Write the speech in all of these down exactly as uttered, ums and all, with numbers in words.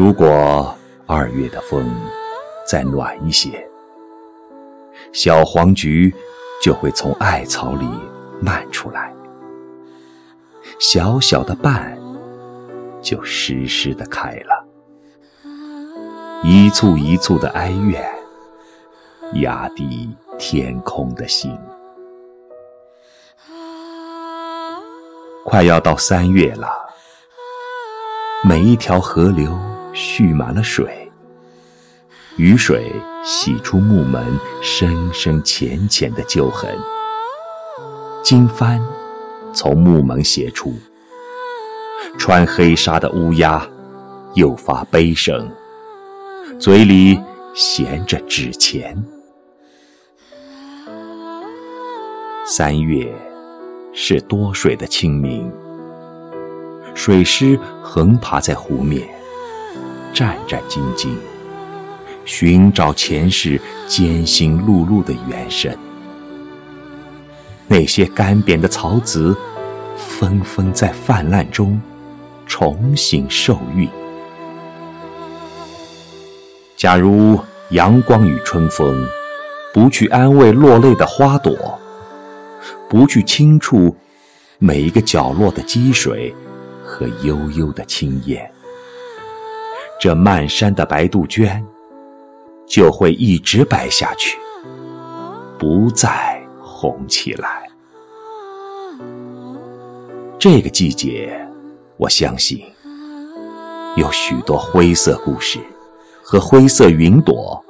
如果二月的风再暖一些，小黄菊就会从艾草里漫出来，小小的瓣就湿湿地开了，一簇一簇的哀怨压低天空的心。快要到三月了，每一条河流蓄满了水，雨水洗出木门深深浅浅的旧痕，经幡从木门斜出，穿黑纱的乌鸦又发悲声，嘴里衔着纸钱。三月是多水的清明，水狮横爬在湖面，战战兢兢寻找前世艰辛碌碌的原神。那些干瘪的草籽纷纷在泛滥中重新受孕。假如阳光与春风不去安慰落泪的花朵，不去轻触每一个角落的积水和悠悠的青烟，这漫山的白杜鹃就会一直白下去，不再红起来。这个季节，我相信有许多灰色故事和灰色云朵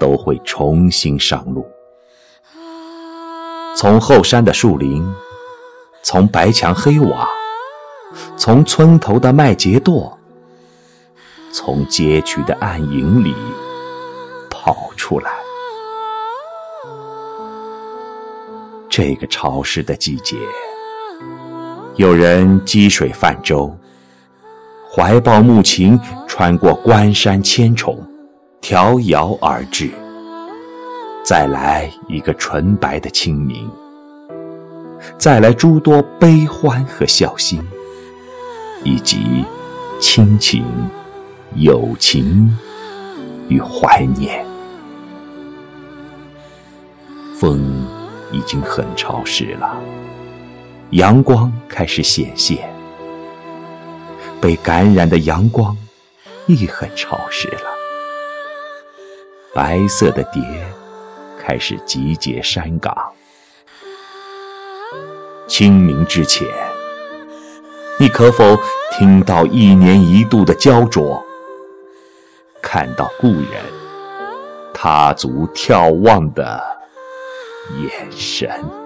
都会重新上路，从后山的树林，从白墙黑瓦，从村头的麦秸垛，从街区的暗影里跑出来。这个潮湿的季节，有人积水泛舟，怀抱木琴穿过关山千重，迢遥而至。再来一个纯白的清明，再来诸多悲欢和孝心，以及亲情、友情与怀念。风已经很潮湿了，阳光开始显现，被感染的阳光亦很潮湿了。白色的蝶开始集结山岗。清明之前，你可否听到一年一度的焦灼，看到故人踏足眺望的眼神？